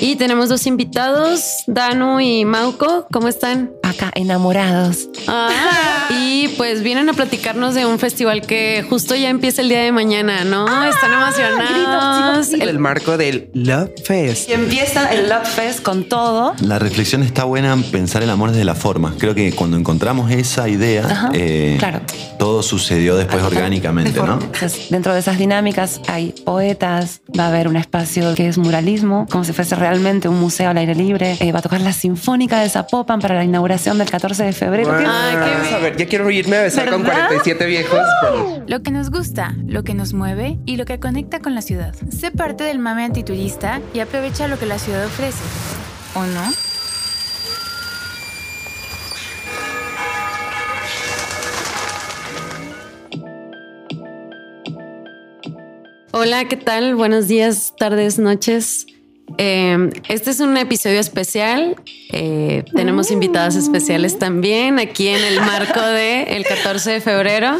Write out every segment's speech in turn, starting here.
Y tenemos dos invitados, Danu y Mauco. ¿Cómo están? Acá, enamorados. Ah, y pues vienen a platicarnos de un festival que justo ya empieza el día de mañana, ¿no? Ah, están emocionados. En el marco del Love Fest. Y empieza el Love Fest con todo. La reflexión está buena, pensar el amor desde la forma. Creo que cuando encontramos esa idea, todo sucedió después orgánicamente, ¿no? Entonces, dentro de esas dinámicas hay poetas, va a haber un espacio que es muralismo, como si fuese realmente un museo al aire libre. Va a tocar la Sinfónica de Zapopan para la inauguración del 14 de febrero. Wow. Ay, a ver, ya quiero irme a besar, ¿verdad?, con 47 viejos. Pero... lo que nos gusta, lo que nos mueve y lo que conecta con la ciudad. Sé parte del mame antiturista y aprovecha lo que la ciudad ofrece. ¿O no? Hola, ¿qué tal? Buenos días, tardes, noches. Este es un episodio especial. Tenemos invitadas especiales también aquí en el marco del 14 de febrero.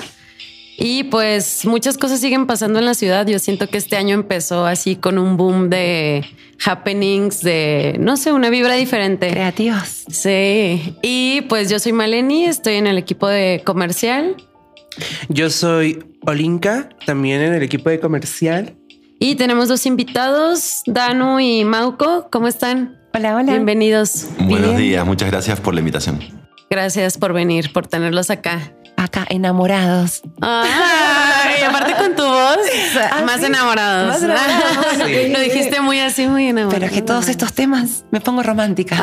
Y pues muchas cosas siguen pasando en la ciudad. Yo siento que este año empezó así con un boom de happenings, de, no sé, una vibra diferente. Creativos. Sí. Y pues yo soy Maleni, estoy en el equipo de comercial. Yo soy Olinka, también en el equipo de comercial. Y tenemos dos invitados, Danu y Mauco. ¿Cómo están? Hola, hola. Bienvenidos. Buenos días, muchas gracias por la invitación. Gracias por venir, por tenerlos acá. Acá, enamorados. Ay, aparte con tu voz, más enamorados. Más enamorados. Sí. Lo dijiste muy así, muy enamorados. Pero es que todos estos temas me pongo romántica.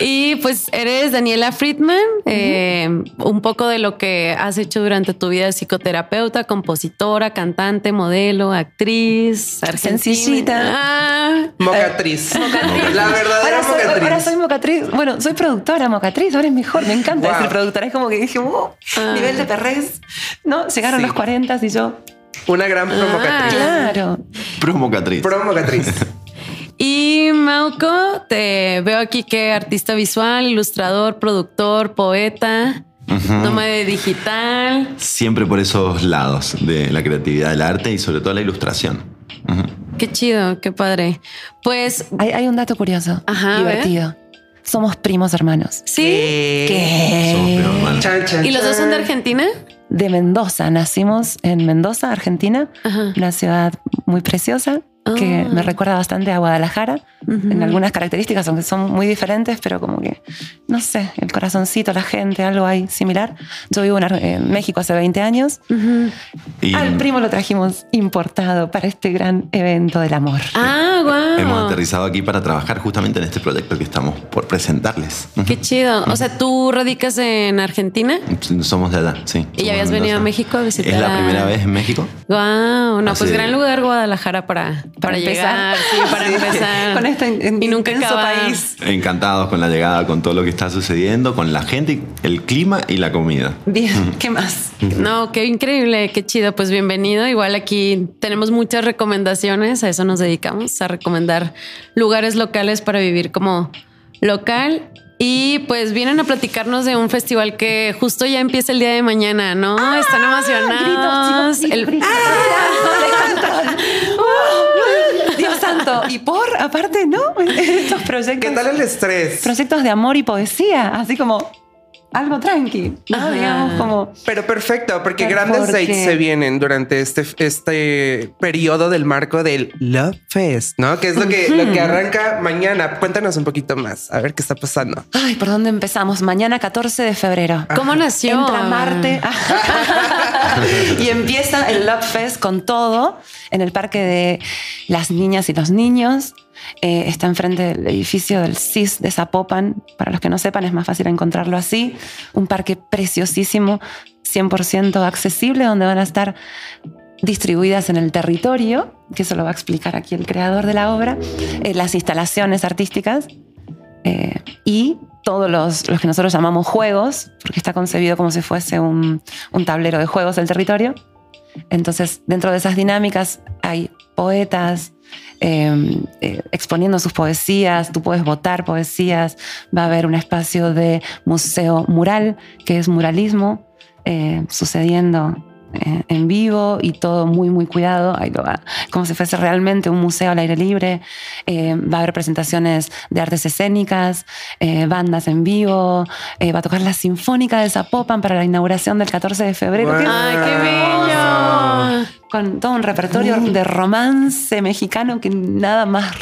Y pues eres Daniela Friedman, un poco de lo que has hecho durante tu vida de psicoterapeuta, compositora, cantante, modelo, actriz, argentina. Sencillita. Mocatriz. Mocatriz. La verdadera mocatriz. Ahora soy mocatriz. Bueno, soy productora mocatriz, ahora es mejor, me encanta ser productora. Es como que dije, nivel de perrés, ¿no? Llegaron los 40 y yo... una gran promocatriz. Claro. Promocatriz. Promocatriz. Y Mauco, te veo aquí que artista visual, ilustrador, productor, poeta, toma de digital. Siempre por esos lados de la creatividad, del arte y sobre todo la ilustración. Qué chido, qué padre. Pues hay un dato curioso, divertido. Somos primos hermanos. ¿Sí? ¿Qué? Somos primos hermanos. Chan, chan, ¿y los dos son de Argentina? De Mendoza. Nacimos en Mendoza, Argentina. Ajá. Una ciudad muy preciosa que me recuerda bastante a Guadalajara en algunas características, aunque son muy diferentes, pero como que, no sé, el corazoncito, la gente, algo ahí similar. Yo vivo en México hace 20 años. Y al primo lo trajimos importado para este gran evento del amor. ¡Ah, wow! Hemos aterrizado aquí para trabajar justamente en este proyecto que estamos por presentarles. ¡Qué chido! O sea, ¿tú radicas en Argentina? Somos de allá, sí. ¿Y ya habías venido a México a visitar? Es la primera vez en México. ¡Wow! No, pues gran lugar Guadalajara para llegar, empezar con este y nunca acaba. País. Encantados con la llegada, con todo lo que está sucediendo, con la gente, el clima y la comida. Bien, ¿qué más? No, qué increíble, qué chido. Pues bienvenido. Igual aquí tenemos muchas recomendaciones, a eso nos dedicamos, a recomendar lugares locales para vivir como local. Y pues vienen a platicarnos de un festival que justo ya empieza el día de mañana, ¿no? Están emocionados. Dios santo. Y por, aparte, ¿no? Estos proyectos. ¿Qué tal el estrés? Proyectos de amor y poesía, así como algo tranqui, ¿no? Digamos, como... pero perfecto, porque grandes dates se vienen durante este periodo del marco del Love Fest, ¿no? Que es lo que arranca mañana. Cuéntanos un poquito más, a ver qué está pasando. Ay, ¿por dónde empezamos? Mañana 14 de febrero. ¿Cómo nació? Entra Marte y empieza el Love Fest con todo en el Parque de las Niñas y los Niños. Está enfrente del edificio del CIS de Zapopan. Para los que no sepan, es más fácil encontrarlo así. Un parque preciosísimo, 100% accesible, donde van a estar distribuidas en el territorio, que eso lo va a explicar aquí el creador de la obra, las instalaciones artísticas y todos los que nosotros llamamos juegos, porque está concebido como si fuese un tablero de juegos del territorio. Entonces, dentro de esas dinámicas hay poetas exponiendo sus poesías, tú puedes votar poesías, va a haber un espacio de museo mural, que es muralismo, sucediendo en vivo y todo muy, muy cuidado. Ahí lo va. Como si fuese realmente un museo al aire libre. Va a haber presentaciones de artes escénicas, bandas en vivo. Va a tocar la Sinfónica de Zapopan para la inauguración del 14 de febrero. Wow. ¡Ay, qué bello! Con todo un repertorio de romance mexicano que nada más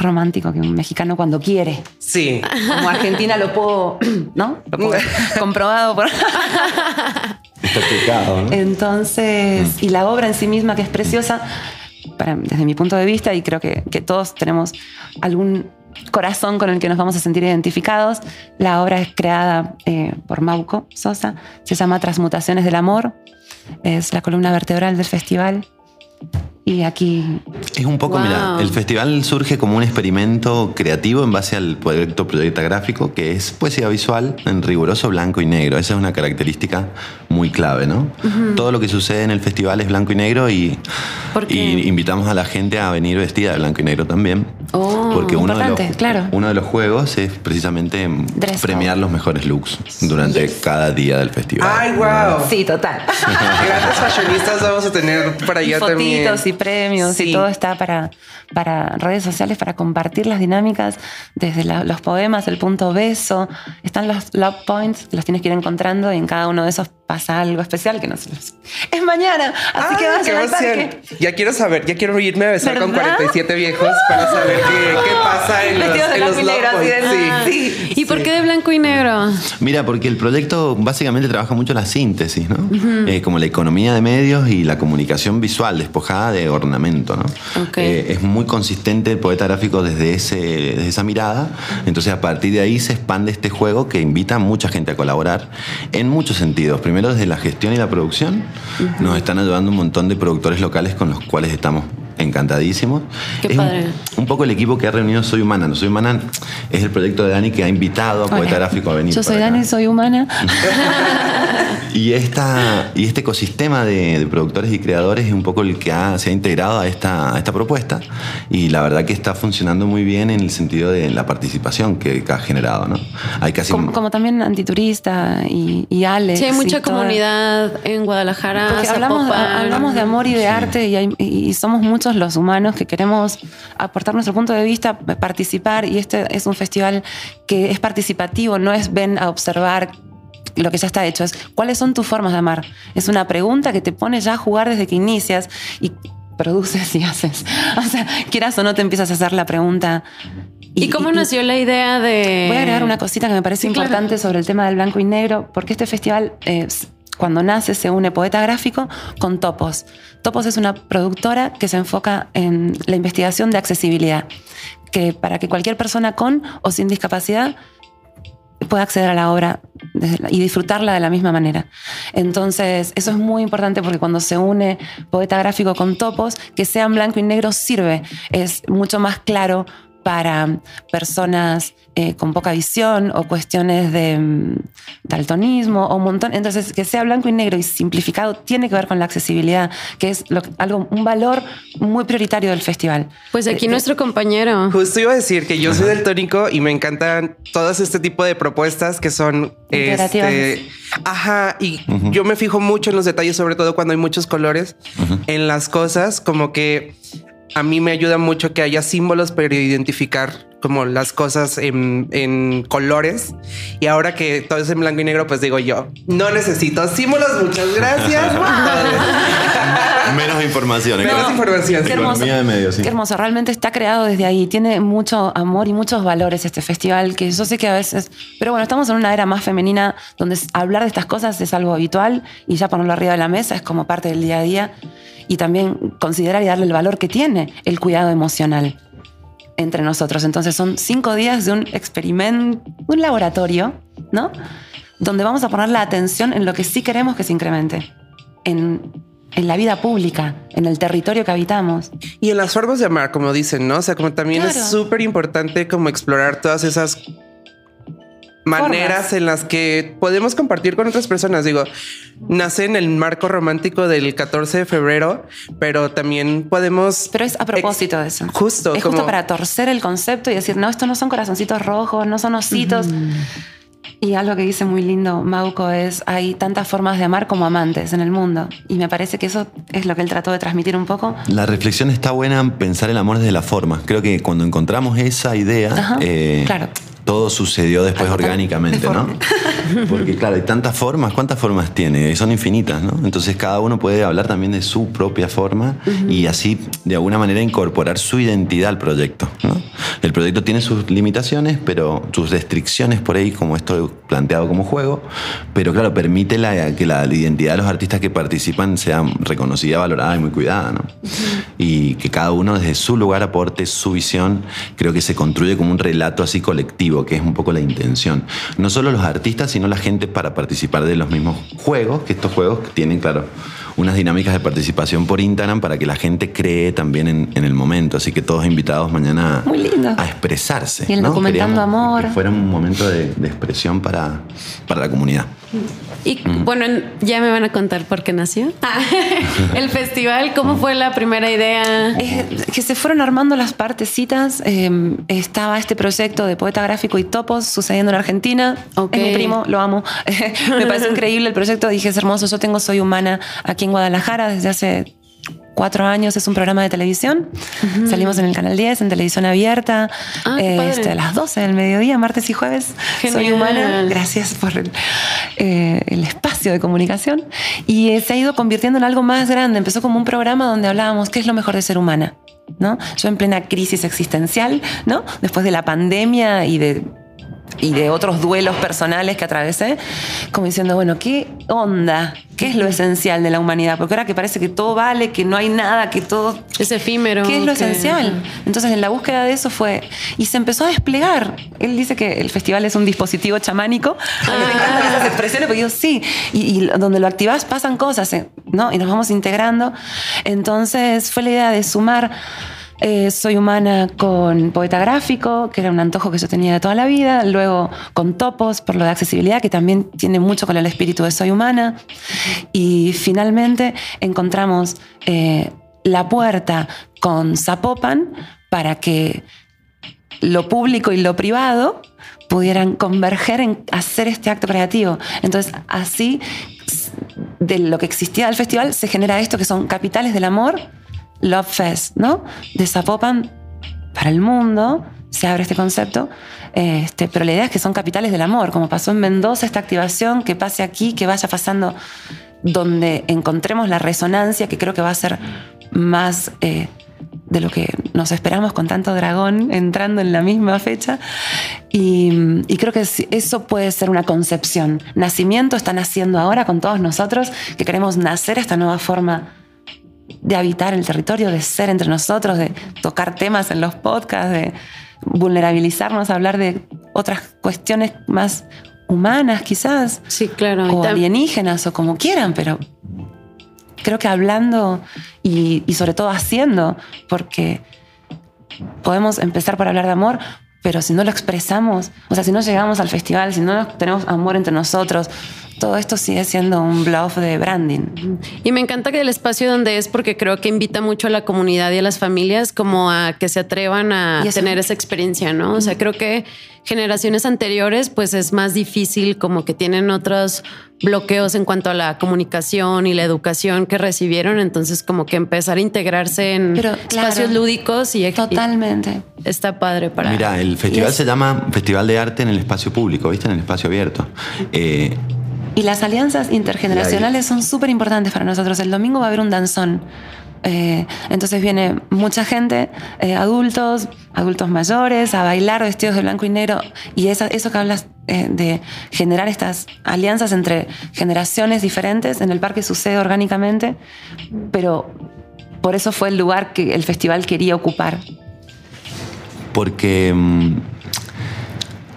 romántico que un mexicano cuando quiere. Sí. Como Argentina lo puedo, ¿no? Lo puedo comprobado por... Está picado, ¿no? Entonces, y la obra en sí misma, que es preciosa, desde mi punto de vista, y creo que todos tenemos algún corazón con el que nos vamos a sentir identificados. La obra es creada por Mauco Sosa, se llama Transmutaciones del Amor, es la columna vertebral del festival. Y aquí... Es un poco, mira, el festival surge como un experimento creativo en base al proyecto Poeta Gráfico, que es poesía visual en riguroso blanco y negro. Esa es una característica muy clave, ¿no? Uh-huh. Todo lo que sucede en el festival es blanco y negro y invitamos a la gente a venir vestida de blanco y negro también. Oh, porque uno de los juegos es precisamente premiar los mejores looks durante cada día del festival. ¡Ay, wow! Sí, total. Grandes fashionistas vamos a tener para allá también. Y premios, sí. Y todo está para redes sociales, para compartir las dinámicas desde los poemas, el punto beso. Están los love points, que los tienes que ir encontrando, y en cada uno de esos pasa algo especial que no se los... Es mañana, así que vas al parque. Ya quiero irme a besar, ¿verdad?, con 47 viejos para saber qué pasa en los love points. ¿Y por qué de blanco y negro? Mira, porque el proyecto básicamente trabaja mucho la síntesis, ¿no? Uh-huh. Como la economía de medios y la comunicación visual despojada de ornamento, ¿no? Okay. Es muy consistente el Poeta Gráfico desde esa mirada. Entonces, a partir de ahí se expande este juego que invita a mucha gente a colaborar en muchos sentidos. Primero, desde la gestión y la producción. Uh-huh. Nos están ayudando un montón de productores locales con los cuales estamos encantadísimos. Qué padre. Un poco el equipo que ha reunido Soy Humana. Soy Humana es el proyecto de Dani, que ha invitado a Poeta Gráfico a venir. Yo soy Dani, Soy Humana. Y este ecosistema de productores y creadores es un poco el que se ha integrado a esta propuesta, y la verdad que está funcionando muy bien en el sentido de la participación que ha generado, ¿no? Hay casi como también Antiturista y Alex. Sí, hay mucha comunidad en Guadalajara. Porque hablamos de amor y de arte, y somos muchos los humanos que queremos aportar nuestro punto de vista, participar, y este es un festival que es participativo, no es ven a observar lo que ya está hecho, es cuáles son tus formas de amar. Es una pregunta que te pone ya a jugar desde que inicias y produces y haces. O sea, quieras o no, te empiezas a hacer la pregunta. ¿Y cómo nació la idea de...? Voy a agregar una cosita que me parece importante sobre el tema del blanco y negro, porque este festival... Cuando nace, se une Poeta Gráfico con Topos. Topos es una productora que se enfoca en la investigación de accesibilidad, que para que cualquier persona con o sin discapacidad pueda acceder a la obra y disfrutarla de la misma manera. Entonces, eso es muy importante, porque cuando se une Poeta Gráfico con Topos, que sea en blanco y negro sirve, es mucho más claro para personas con poca visión o cuestiones de daltonismo o un montón. Entonces, que sea blanco y negro y simplificado tiene que ver con la accesibilidad, que es un valor muy prioritario del festival. Pues aquí nuestro compañero. Justo iba a decir que yo soy daltónico y me encantan todas este tipo de propuestas que son... Integrativas. Y yo me fijo mucho en los detalles, sobre todo cuando hay muchos colores en las cosas, como que... A mí me ayuda mucho que haya símbolos para identificar como las cosas en colores. Y ahora que todo es en blanco y negro, pues digo yo, no necesito símbolos, muchas gracias. Menos información. Menos información. Qué hermoso. Economía de medios, sí. Qué hermoso. Realmente está creado desde ahí. Tiene mucho amor y muchos valores este festival, que yo sé que a veces... Pero bueno, estamos en una era más femenina donde hablar de estas cosas es algo habitual, y ya ponerlo arriba de la mesa es como parte del día a día. Y también considerar y darle el valor que tiene el cuidado emocional entre nosotros. Entonces, son 5 días de un experimento, un laboratorio, ¿no?, donde vamos a poner la atención en lo que sí queremos que se incremente en la vida pública, en el territorio que habitamos. Y en las formas de amar, como dicen, ¿no? O sea, como también es súper importante como explorar todas esas maneras en las que podemos compartir con otras personas. Digo, nace en el marco romántico del 14 de febrero, pero también podemos... Pero es a propósito de eso. Justo. Es como... justo para torcer el concepto y decir, no, estos no son corazoncitos rojos, no son ositos. Y algo que dice muy lindo Mauco es: hay tantas formas de amar como amantes en el mundo. Y me parece que eso es lo que él trató de transmitir un poco. La reflexión está buena, pensar el amor desde la forma. Creo que cuando encontramos esa idea, claro, todo sucedió después orgánicamente, ¿no? Porque claro, hay tantas formas. ¿Cuántas formas tiene? Son infinitas, ¿no? Entonces cada uno puede hablar también de su propia forma, uh-huh, y así de alguna manera incorporar su identidad al proyecto, ¿no? El proyecto tiene sus limitaciones, pero sus restricciones por ahí, como esto planteado como juego, pero claro, permite que la identidad de los artistas que participan sea reconocida, valorada y muy cuidada, ¿no? Uh-huh. Y que cada uno desde su lugar aporte su visión. Creo que se construye como un relato así colectivo, que es un poco la intención, no solo los artistas sino la gente, para participar de los mismos juegos, que estos juegos tienen, claro, unas dinámicas de participación por Instagram para que la gente cree también en el momento, así que todos invitados mañana a expresarse, y el, ¿no?, documentando Queríamos amor, que fuera un momento de expresión para la comunidad. Y bueno, ya me van a contar por qué nació el festival. ¿Cómo fue la primera idea? Es que se fueron armando las partecitas. Estaba este proyecto de Poeta Gráfico y Topos sucediendo en Argentina. Okay. Es mi primo, lo amo. Me parece increíble el proyecto. Dije, es hermoso. Yo tengo Soy Humana aquí en Guadalajara desde hace 4 años, es un programa de televisión. Uh-huh. Salimos en el Canal 10, en televisión abierta, a las 12 del mediodía, martes y jueves. Genial. Soy Humana. Gracias por el espacio de comunicación. Y se ha ido convirtiendo en algo más grande. Empezó como un programa donde hablábamos qué es lo mejor de ser humana, ¿no? Yo en plena crisis existencial, ¿no?, después de la pandemia y de otros duelos personales que atravesé, como diciendo, bueno, ¿qué onda? ¿Qué es lo esencial de la humanidad? Porque ahora que parece que todo vale, que no hay nada, que todo es efímero. ¿Qué es lo esencial? Entonces, en la búsqueda de eso fue... Y se empezó a desplegar. Él dice que el festival es un dispositivo chamánico. A mí me encantan esas expresiones, porque yo sí. Y donde lo activás pasan cosas, ¿no? Y nos vamos integrando. Entonces, fue la idea de sumar... Soy Humana con Poeta Gráfico, que era un antojo que yo tenía de toda la vida, luego con Topos por lo de accesibilidad, que también tiene mucho con el espíritu de Soy Humana, y finalmente encontramos la puerta con Zapopan para que lo público y lo privado pudieran converger en hacer este acto creativo. Entonces, así, de lo que existía del festival se genera esto que son Capitales del Amor, Love Fest, ¿no? De Zapopan para el mundo, se abre este concepto, pero la idea es que son capitales del amor, como pasó en Mendoza esta activación, que pase aquí, que vaya pasando donde encontremos la resonancia, que creo que va a ser más de lo que nos esperamos, con tanto dragón entrando en la misma fecha. Y creo que eso puede ser una concepción. Nacimiento está naciendo ahora con todos nosotros, que queremos nacer esta nueva forma de habitar el territorio, de ser entre nosotros, de tocar temas en los podcasts, de vulnerabilizarnos, hablar de otras cuestiones más humanas quizás. Sí, claro. O alienígenas, o como quieran, pero creo que hablando y sobre todo haciendo, porque podemos empezar por hablar de amor, pero si no lo expresamos, o sea, si no llegamos al festival, si no tenemos amor entre nosotros, todo esto sigue siendo un bluff de branding. Y me encanta que el espacio donde es, porque creo que invita mucho a la comunidad y a las familias como a que se atrevan a tener esa experiencia, ¿no? O sea, creo que generaciones anteriores pues es más difícil, como que tienen otros bloqueos en cuanto a la comunicación y la educación que recibieron, entonces como que empezar a integrarse en espacios lúdicos y totalmente. Está padre para... Mira, el festival se llama Festival de Arte en el Espacio Público, ¿viste? En el espacio abierto. Y las alianzas intergeneracionales son súper importantes para nosotros. El domingo va a haber un danzón. Entonces viene mucha gente, adultos mayores, a bailar vestidos de blanco y negro. Y eso que hablas de generar estas alianzas entre generaciones diferentes, en el parque sucede orgánicamente, pero por eso fue el lugar que el festival quería ocupar. Porque...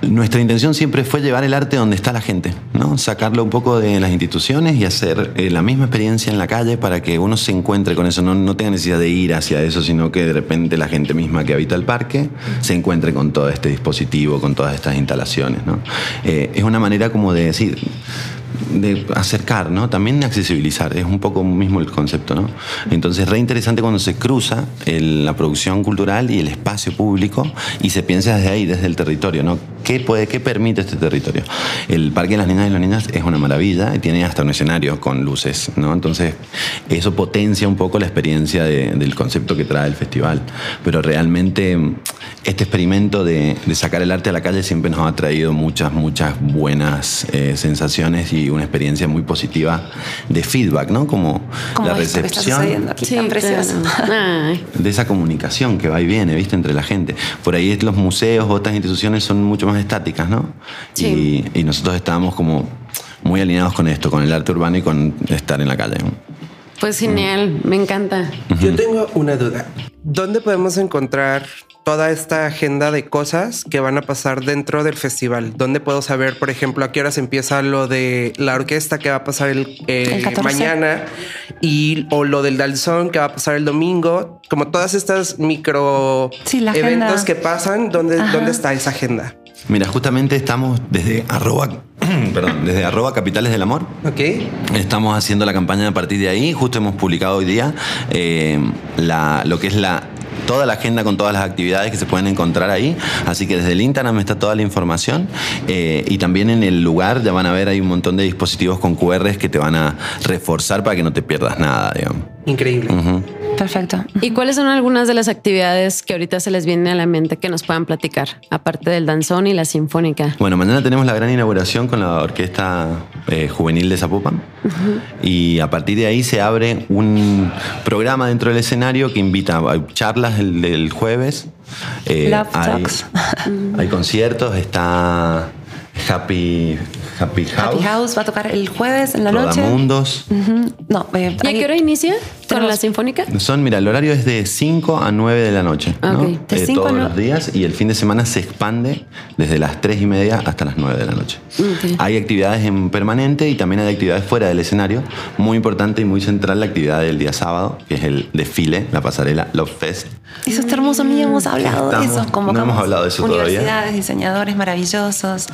nuestra intención siempre fue llevar el arte donde está la gente, ¿no? Sacarlo un poco de las instituciones y hacer la misma experiencia en la calle para que uno se encuentre con eso, no tenga necesidad de ir hacia eso, sino que de repente la gente misma que habita el parque se encuentre con todo este dispositivo, con todas estas instalaciones, ¿no? Es una manera como de decir... de acercar, ¿no? También accesibilizar, es un poco mismo el concepto, ¿no? Entonces, re interesante cuando se cruza la producción cultural y el espacio público y se piensa desde ahí, desde el territorio, ¿no? ¿Qué permite este territorio? El Parque de las Niñas y los Niños es una maravilla y tiene hasta un escenario con luces, ¿no? Entonces, eso potencia un poco la experiencia del concepto que trae el festival. Pero realmente, este experimento de sacar el arte a la calle siempre nos ha traído muchas buenas sensaciones y una experiencia muy positiva de feedback, ¿no? Como la recepción aquí, sí, claro. De esa comunicación que va y viene, ¿viste? Entre la gente. Por ahí los museos, otras instituciones son mucho más estáticas, ¿no? Sí. Y nosotros estábamos como muy alineados con esto, con el arte urbano y con estar en la calle. Pues genial, me encanta. Yo tengo una duda. ¿Dónde podemos encontrar toda esta agenda de cosas que van a pasar dentro del festival? ¿Dónde puedo saber, por ejemplo, a qué horas empieza lo de la orquesta que va a pasar el mañana o lo del danzón que va a pasar el domingo? Como todas estas micro eventos que pasan, ¿dónde está esa agenda? Mira, justamente estamos desde arroba Capitales del Amor. Okay. Estamos haciendo la campaña a partir de ahí. Justo hemos publicado hoy día lo que es toda la agenda con todas las actividades que se pueden encontrar ahí. Así que desde el Instagram está toda la información. Y también en el lugar ya van a ver, hay un montón de dispositivos con QRs que te van a reforzar para que no te pierdas nada, digamos. Increíble. Perfecto. ¿Y cuáles son algunas de las actividades que ahorita se les viene a la mente que nos puedan platicar, aparte del danzón y la sinfónica? Bueno, mañana tenemos la gran inauguración con la Orquesta Juvenil de Zapopan. Y a partir de ahí se abre un programa dentro del escenario que invita a charlas del jueves. Love Talks. Hay conciertos, está Happy House va a tocar el jueves en la noche. Rodamundos. ¿Y a qué hora inicia con la sinfónica? Mira, el horario es de 5 a 9 de la noche. Okay. ¿No? Todos los días, y el fin de semana se expande desde las 3:30 hasta las 9 de la noche. Okay. Hay actividades en permanente y también hay actividades fuera del escenario. Muy importante y muy central la actividad del día sábado, que es el desfile, la pasarela Love Fest. Eso está hermoso, ni hemos hablado de eso. No hemos hablado de eso todavía. Universidades, diseñadores maravillosos.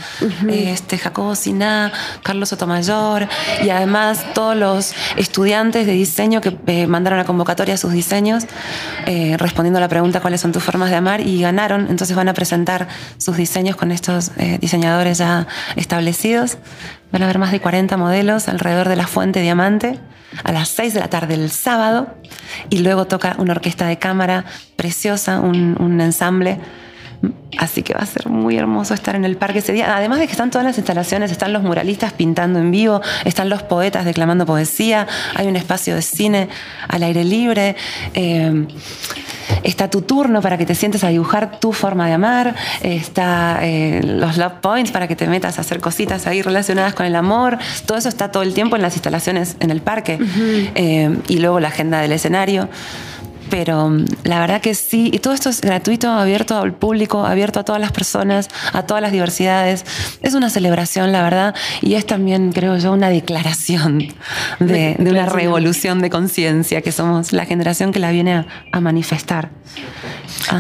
Jacobo Siná, Carlos Sotomayor, y además todos los estudiantes de diseño que mandaron a convocatoria sus diseños respondiendo a la pregunta ¿cuáles son tus formas de amar? Y ganaron, entonces van a presentar sus diseños con estos diseñadores ya establecidos. Van a haber más de 40 modelos alrededor de la Fuente Diamante a las 6 de la tarde el sábado, y luego toca una orquesta de cámara preciosa, un ensamble. Así que va a ser muy hermoso estar en el parque ese día. Además de que están todas las instalaciones, están los muralistas pintando en vivo, están los poetas declamando poesía, hay un espacio de cine al aire libre, está tu turno para que te sientes a dibujar tu forma de amar, está los love points para que te metas a hacer cositas ahí relacionadas con el amor. Todo eso está todo el tiempo en las instalaciones en el parque. Y luego la agenda del escenario. Pero la verdad que sí, y todo esto es gratuito, abierto al público, abierto a todas las personas, a todas las diversidades. Es una celebración, la verdad, y es también, creo yo, una declaración de una revolución de conciencia, que somos la generación que la viene a manifestar.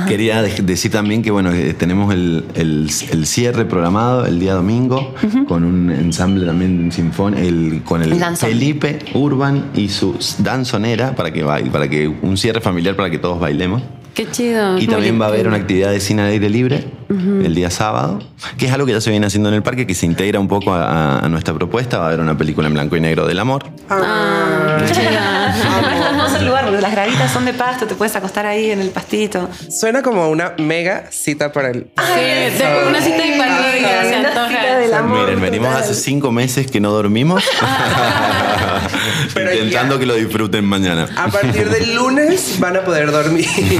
Quería decir también que, bueno, tenemos el cierre programado el día domingo con un ensamble también con el Felipe Urban y su danzonera para que un cierre familiar, para que todos bailemos. Qué chido. Y también va a haber una actividad de cine al aire libre el día sábado, que es algo que ya se viene haciendo en el parque, que se integra un poco a nuestra propuesta. Va a haber una película en blanco y negro del amor. Qué chido. Además, es hermoso el lugar, porque las graditas son de pasto, te puedes acostar ahí en el pastito. Suena como una mega cita para el... Sí, tengo una cita de familia, se antoja. Miren, venimos hace 5 meses que no dormimos. Pero intentando que lo disfruten mañana. A partir del lunes van a poder dormir. Sí,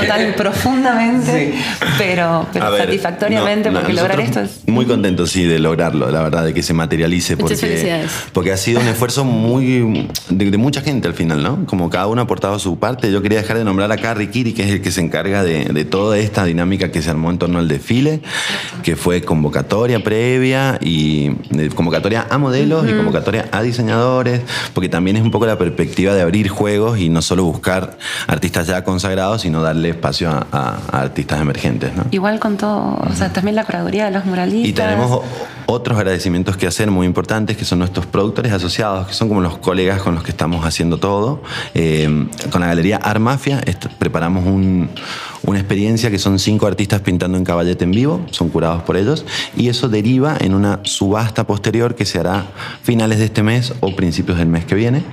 total, profundamente, pero satisfactoriamente, porque lograr esto es... Muy contento, sí, de lograrlo, la verdad, de que se materialice. Muchas felicidades. Porque ha sido un esfuerzo muy de mucha gente al final, ¿no? Como cada uno ha aportado su parte. Yo quería dejar de nombrar a Carri Kiri, que es el que se encarga de toda esta dinámica que se armó en torno al desfile, que fue convocatoria previa, y convocatoria a modelos y convocatoria a diseñadores, porque también es un poco la perspectiva de abrir juegos y no solo buscar artistas ya consagrados, sino darle espacio a artistas emergentes, ¿no? Igual con todo, o sea, también la curaduría de los muralistas. Y tenemos Otros agradecimientos que hacer muy importantes, que son nuestros productores asociados, que son como los colegas con los que estamos haciendo todo. Con la galería Art Mafia preparamos una experiencia que son 5 artistas pintando en caballete en vivo, son curados por ellos, y eso deriva en una subasta posterior que se hará finales de este mes o principios del mes que viene,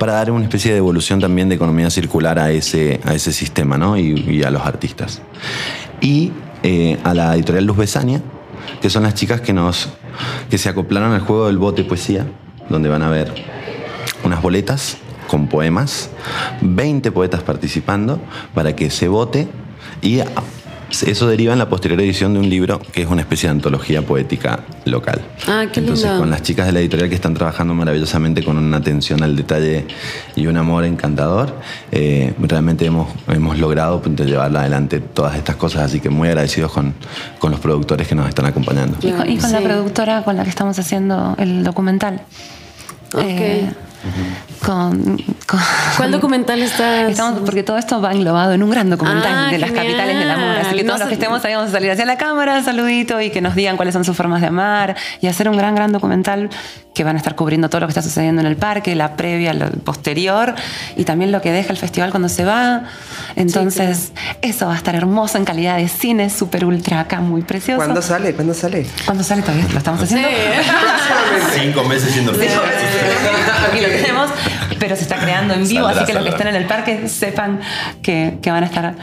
para dar una especie de evolución también de economía circular a ese sistema, ¿no? y a los artistas. Y a la editorial Luz Bezaña, que son las chicas que se acoplaron al juego del bote poesía, donde van a ver unas boletas con poemas, 20 poetas participando para que se vote, y eso deriva en la posterior edición de un libro que es una especie de antología poética local. Ah, qué lindo. Entonces, con las chicas de la editorial que están trabajando maravillosamente con una atención al detalle y un amor encantador, realmente hemos logrado llevar adelante todas estas cosas, así que muy agradecidos con los productores que nos están acompañando. Y con la productora con la que estamos haciendo el documental. Okay. ¿Cuál documental estás? Porque todo esto va englobado en un gran documental de las capitales del amor. Así que todos los que estemos ahí vamos a salir hacia la cámara, saludito, y que nos digan cuáles son sus formas de amar, y hacer un gran documental que van a estar cubriendo todo lo que está sucediendo en el parque, la previa, lo posterior, y también lo que deja el festival cuando se va. Entonces, eso va a estar hermoso en calidad de cine, súper ultra acá, muy precioso. ¿Cuándo sale? ¿Cuándo sale? Todavía lo estamos haciendo. Sí. 5 meses siendo festival. Aquí lo tenemos, pero se está creando en vivo, así que los que estén en el parque sepan que van a estar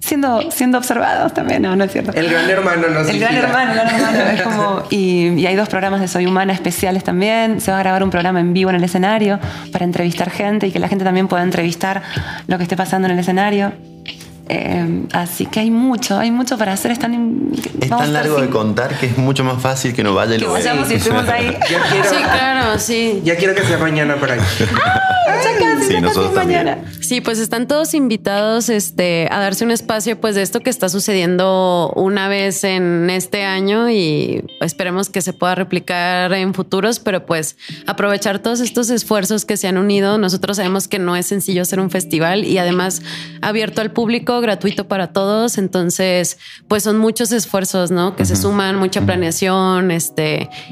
siendo observados también. No es cierto. El gran hermano nos vigila. Es como, y hay 2 programas de Soy Humana especiales también. Se va a grabar un programa en vivo en el escenario para entrevistar gente y que la gente también pueda entrevistar lo que esté pasando en el escenario. Así que hay mucho para hacer. Es tan largo de contar que es mucho más fácil que nos vaya y lo vea. Que estemos ahí. Ya quiero que sea mañana para aquí. Nosotros mañana. También. Sí, pues están todos invitados a darse un espacio pues de esto que está sucediendo una vez en este año, y esperemos que se pueda replicar en futuros, pero pues aprovechar todos estos esfuerzos que se han unido. Nosotros sabemos que no es sencillo hacer un festival y además abierto al público, gratuito para todos, entonces pues son muchos esfuerzos, ¿no? Que se suman, mucha planeación,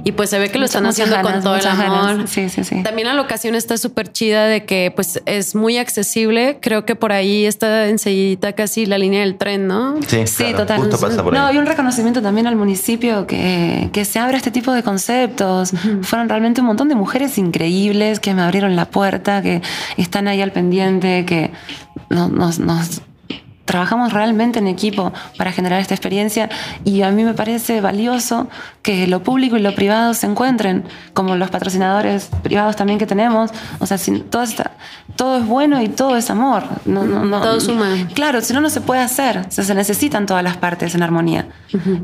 y pues se ve que lo están haciendo con todo el amor. Sí. También la locación está súper chida, de que pues es muy accesible. Creo que por ahí está enseguida casi la línea del tren, ¿no? Sí, claro, total. Justo pasa por ahí. No, y un reconocimiento también al municipio que se abra este tipo de conceptos. Fueron realmente un montón de mujeres increíbles que me abrieron la puerta, que están ahí al pendiente, que nos trabajamos realmente en equipo para generar esta experiencia, y a mí me parece valioso que lo público y lo privado se encuentren, como los patrocinadores privados también que tenemos. O sea, todo es bueno y todo es amor. No, todo suma. Claro, si no, no se puede hacer. O sea, se necesitan todas las partes en armonía.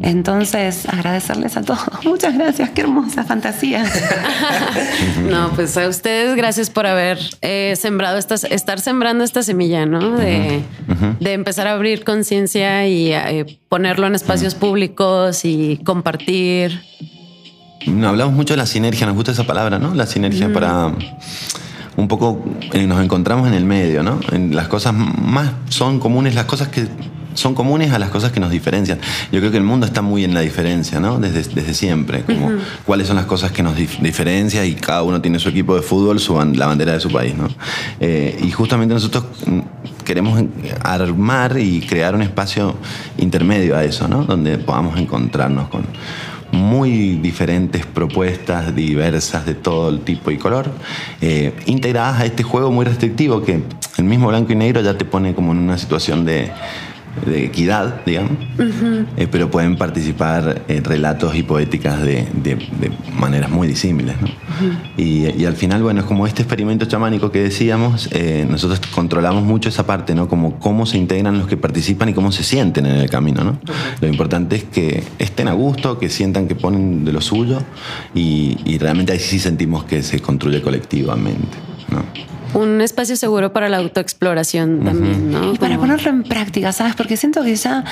Entonces, agradecerles a todos. Muchas gracias, qué hermosa fantasía. No, pues a ustedes gracias por haber sembrado estar sembrando esta semilla, ¿no? De empezar a abrir conciencia y ponerlo en espacios públicos y compartir. Hablamos mucho de la sinergia, nos gusta esa palabra, ¿no? La sinergia para... un poco nos encontramos en el medio, ¿no? En las cosas más son comunes, las cosas que son comunes a las cosas que nos diferencian. Yo creo que el mundo está muy en la diferencia, ¿no? Desde siempre, como cuáles son las cosas que nos diferencian, y cada uno tiene su equipo de fútbol, la bandera de su país, ¿no? Y justamente nosotros queremos armar y crear un espacio intermedio a eso, ¿no? Donde podamos encontrarnos con muy diferentes propuestas diversas de todo el tipo y color, integradas a este juego muy restrictivo que el mismo blanco y negro ya te pone como en una situación de equidad, digamos, pero pueden participar relatos y poéticas de maneras muy disímiles, ¿no? Y al final, bueno, es como este experimento chamánico que decíamos. Nosotros controlamos mucho esa parte, ¿no? Como cómo se integran los que participan y cómo se sienten en el camino, ¿no? Lo importante es que estén a gusto, que sientan que ponen de lo suyo, y realmente ahí sí sentimos que se construye colectivamente, ¿no? Un espacio seguro para la autoexploración también, ¿no? Y para ponerlo en práctica, ¿sabes? Porque siento que ya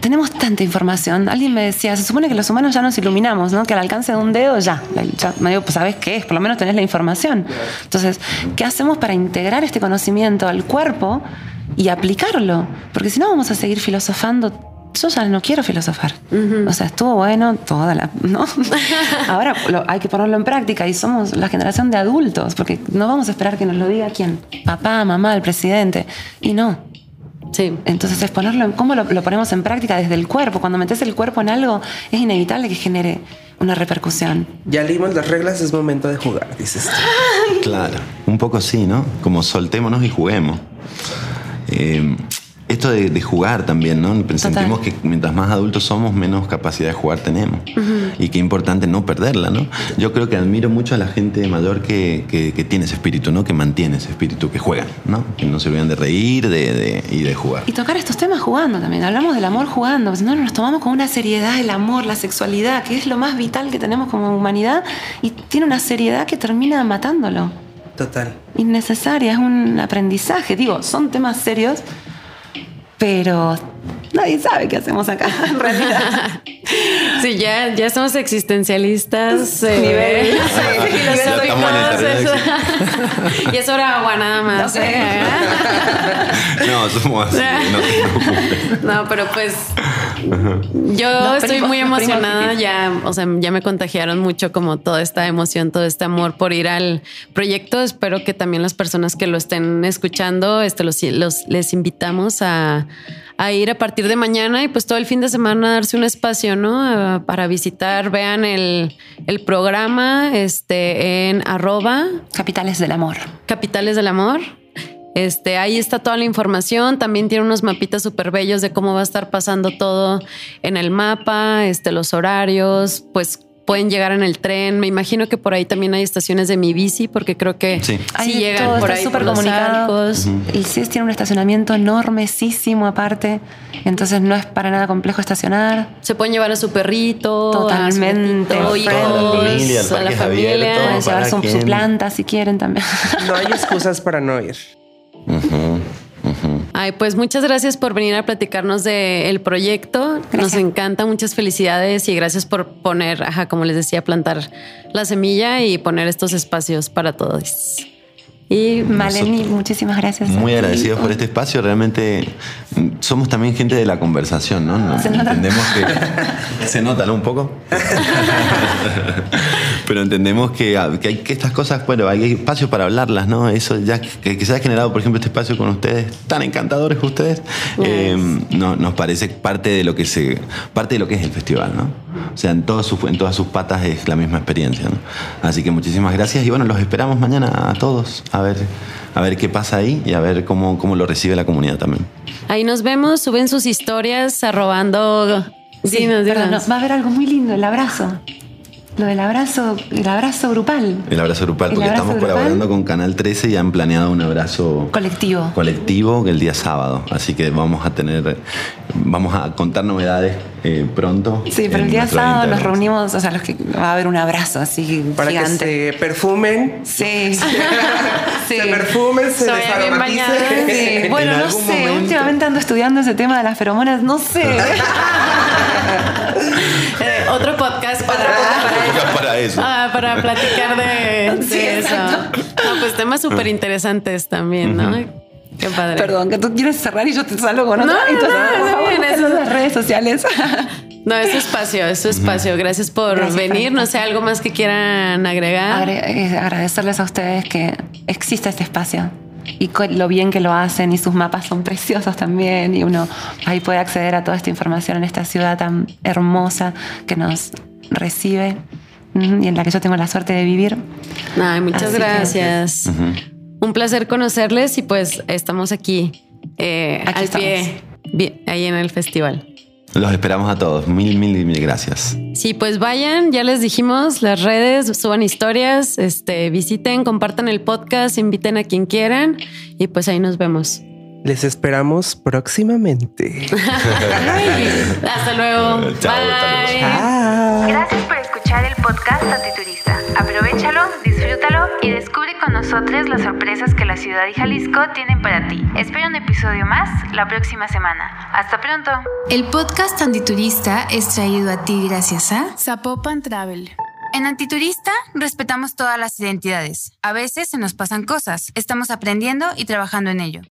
tenemos tanta información. Alguien me decía, se supone que los humanos ya nos iluminamos, ¿no? Que al alcance de un dedo ya. Me digo, pues ¿sabes qué es? Por lo menos tenés la información. Entonces, ¿qué hacemos para integrar este conocimiento al cuerpo y aplicarlo? Porque si no, vamos a seguir filosofando yo ya no quiero filosofar. O sea, estuvo bueno toda la... ¿no? Ahora hay que ponerlo en práctica y somos la generación de adultos, porque no vamos a esperar que nos lo diga quién. Papá, mamá, el presidente. Y no. Sí. Entonces es ponerlo... ¿Cómo lo ponemos en práctica? Desde el cuerpo. Cuando metes el cuerpo en algo, es inevitable que genere una repercusión. Ya leímos las reglas, es momento de jugar, dices. Claro. Un poco sí, ¿no? Como soltémonos y juguemos. Esto de jugar también, ¿no? Sentimos que mientras más adultos somos, menos capacidad de jugar tenemos. Y qué importante no perderla, ¿no? Yo creo que admiro mucho a la gente mayor que tiene ese espíritu, ¿no? Que mantiene ese espíritu, que juegan, ¿no? Que no se olvidan de reír y de jugar. Y tocar estos temas jugando también. Hablamos del amor jugando. No nos tomamos con una seriedad el amor, la sexualidad, que es lo más vital que tenemos como humanidad. Y tiene una seriedad que termina matándolo. Total. Innecesaria, es un aprendizaje. Digo, son temas serios... Pero nadie sabe qué hacemos acá, en realidad. Sí, ya somos existencialistas. Nivel. Sí, y es hora agua nada más. No, sé. No somos así, no te preocupes. No, pero pues... Yo estoy muy emocionada. Ya, o sea, ya me contagiaron mucho como toda esta emoción, todo este amor por ir al proyecto. Espero que también las personas que lo estén escuchando, les invitamos a ir a partir de mañana y pues todo el fin de semana a darse un espacio, ¿no? Para visitar. Vean el programa en @Capitales del Amor. Capitales del Amor. Ahí está toda la información. También tiene unos mapitas súper bellos de cómo va a estar pasando todo en el mapa, los horarios, pues pueden llegar en el tren. Me imagino que por ahí también hay estaciones de Mi Bici, porque creo que sí, ahí llegan todo, por ahí súper comunicado. El CIS tiene un estacionamiento enormesísimo aparte, entonces no es para nada complejo estacionar. Se pueden llevar a su perrito, totalmente, hijos, a la familia, pueden llevar su planta si quieren también. No hay excusas para no ir. Ay, pues muchas gracias por venir a platicarnos del proyecto. Gracias. Nos encanta, muchas felicidades y gracias por poner, como les decía, plantar la semilla y poner estos espacios para todos. Y Maleni, muchísimas gracias. Muy agradecidos por este espacio. Realmente somos también gente de la conversación, ¿no? Entendemos que se nota, ¿no? Un poco. Pero entendemos que hay que estas cosas, bueno, hay espacio para hablarlas, ¿no? Eso ya que se ha generado, por ejemplo, este espacio con ustedes, tan encantadores que ustedes, no, nos parece parte de lo que es el festival, ¿no? O sea, en todas sus patas es la misma experiencia, ¿no? Así que muchísimas gracias y bueno, los esperamos mañana a todos. A ver qué pasa ahí y a ver cómo lo recibe la comunidad también. Ahí nos vemos, suben sus historias arrobando. Sí, dinos. Va a haber algo muy lindo, el abrazo. Lo del abrazo, el abrazo grupal. El abrazo grupal, porque estamos colaborando con Canal 13 y han planeado un abrazo colectivo. Colectivo el día sábado. Así que vamos a contar novedades pronto. Sí, pero el día sábado nos reunimos, o sea, va a haber un abrazo así para gigante. Que se perfumen. Sí. Se perfumen, se desaromaticen. Sí. Bueno, no sé, últimamente ando estudiando ese tema de las feromonas, no sé. Otro podcast para eso. Para platicar de eso. No, pues temas súper interesantes también, ¿no? Qué padre. Perdón, que tú quieres cerrar y yo te salgo con otra. Por favor, las redes sociales. No, es su espacio. Gracias por venir. No sé, algo más que quieran agregar. Agradecerles a ustedes que existe este espacio y lo bien que lo hacen, y sus mapas son preciosos también, y uno ahí puede acceder a toda esta información en esta ciudad tan hermosa que nos recibe y en la que yo tengo la suerte de vivir. Ay, muchas gracias. Un placer conocerles y pues estamos aquí, al pie, ahí en el festival. Los esperamos a todos. Mil gracias. Sí, pues vayan, ya les dijimos, las redes, suban historias, visiten, compartan el podcast, inviten a quien quieran y pues ahí nos vemos. Les esperamos próximamente. Hasta luego. Chao, bye. Chao. Gracias por escuchar el podcast Antiturista. Aprovéchalo, disfrútalo y descubre con nosotros las sorpresas que la ciudad y Jalisco tienen para ti. Espera un episodio más la próxima semana. Hasta pronto. El podcast Antiturista es traído a ti gracias a Zapopan Travel. En Antiturista respetamos todas las identidades. A veces se nos pasan cosas. Estamos aprendiendo y trabajando en ello.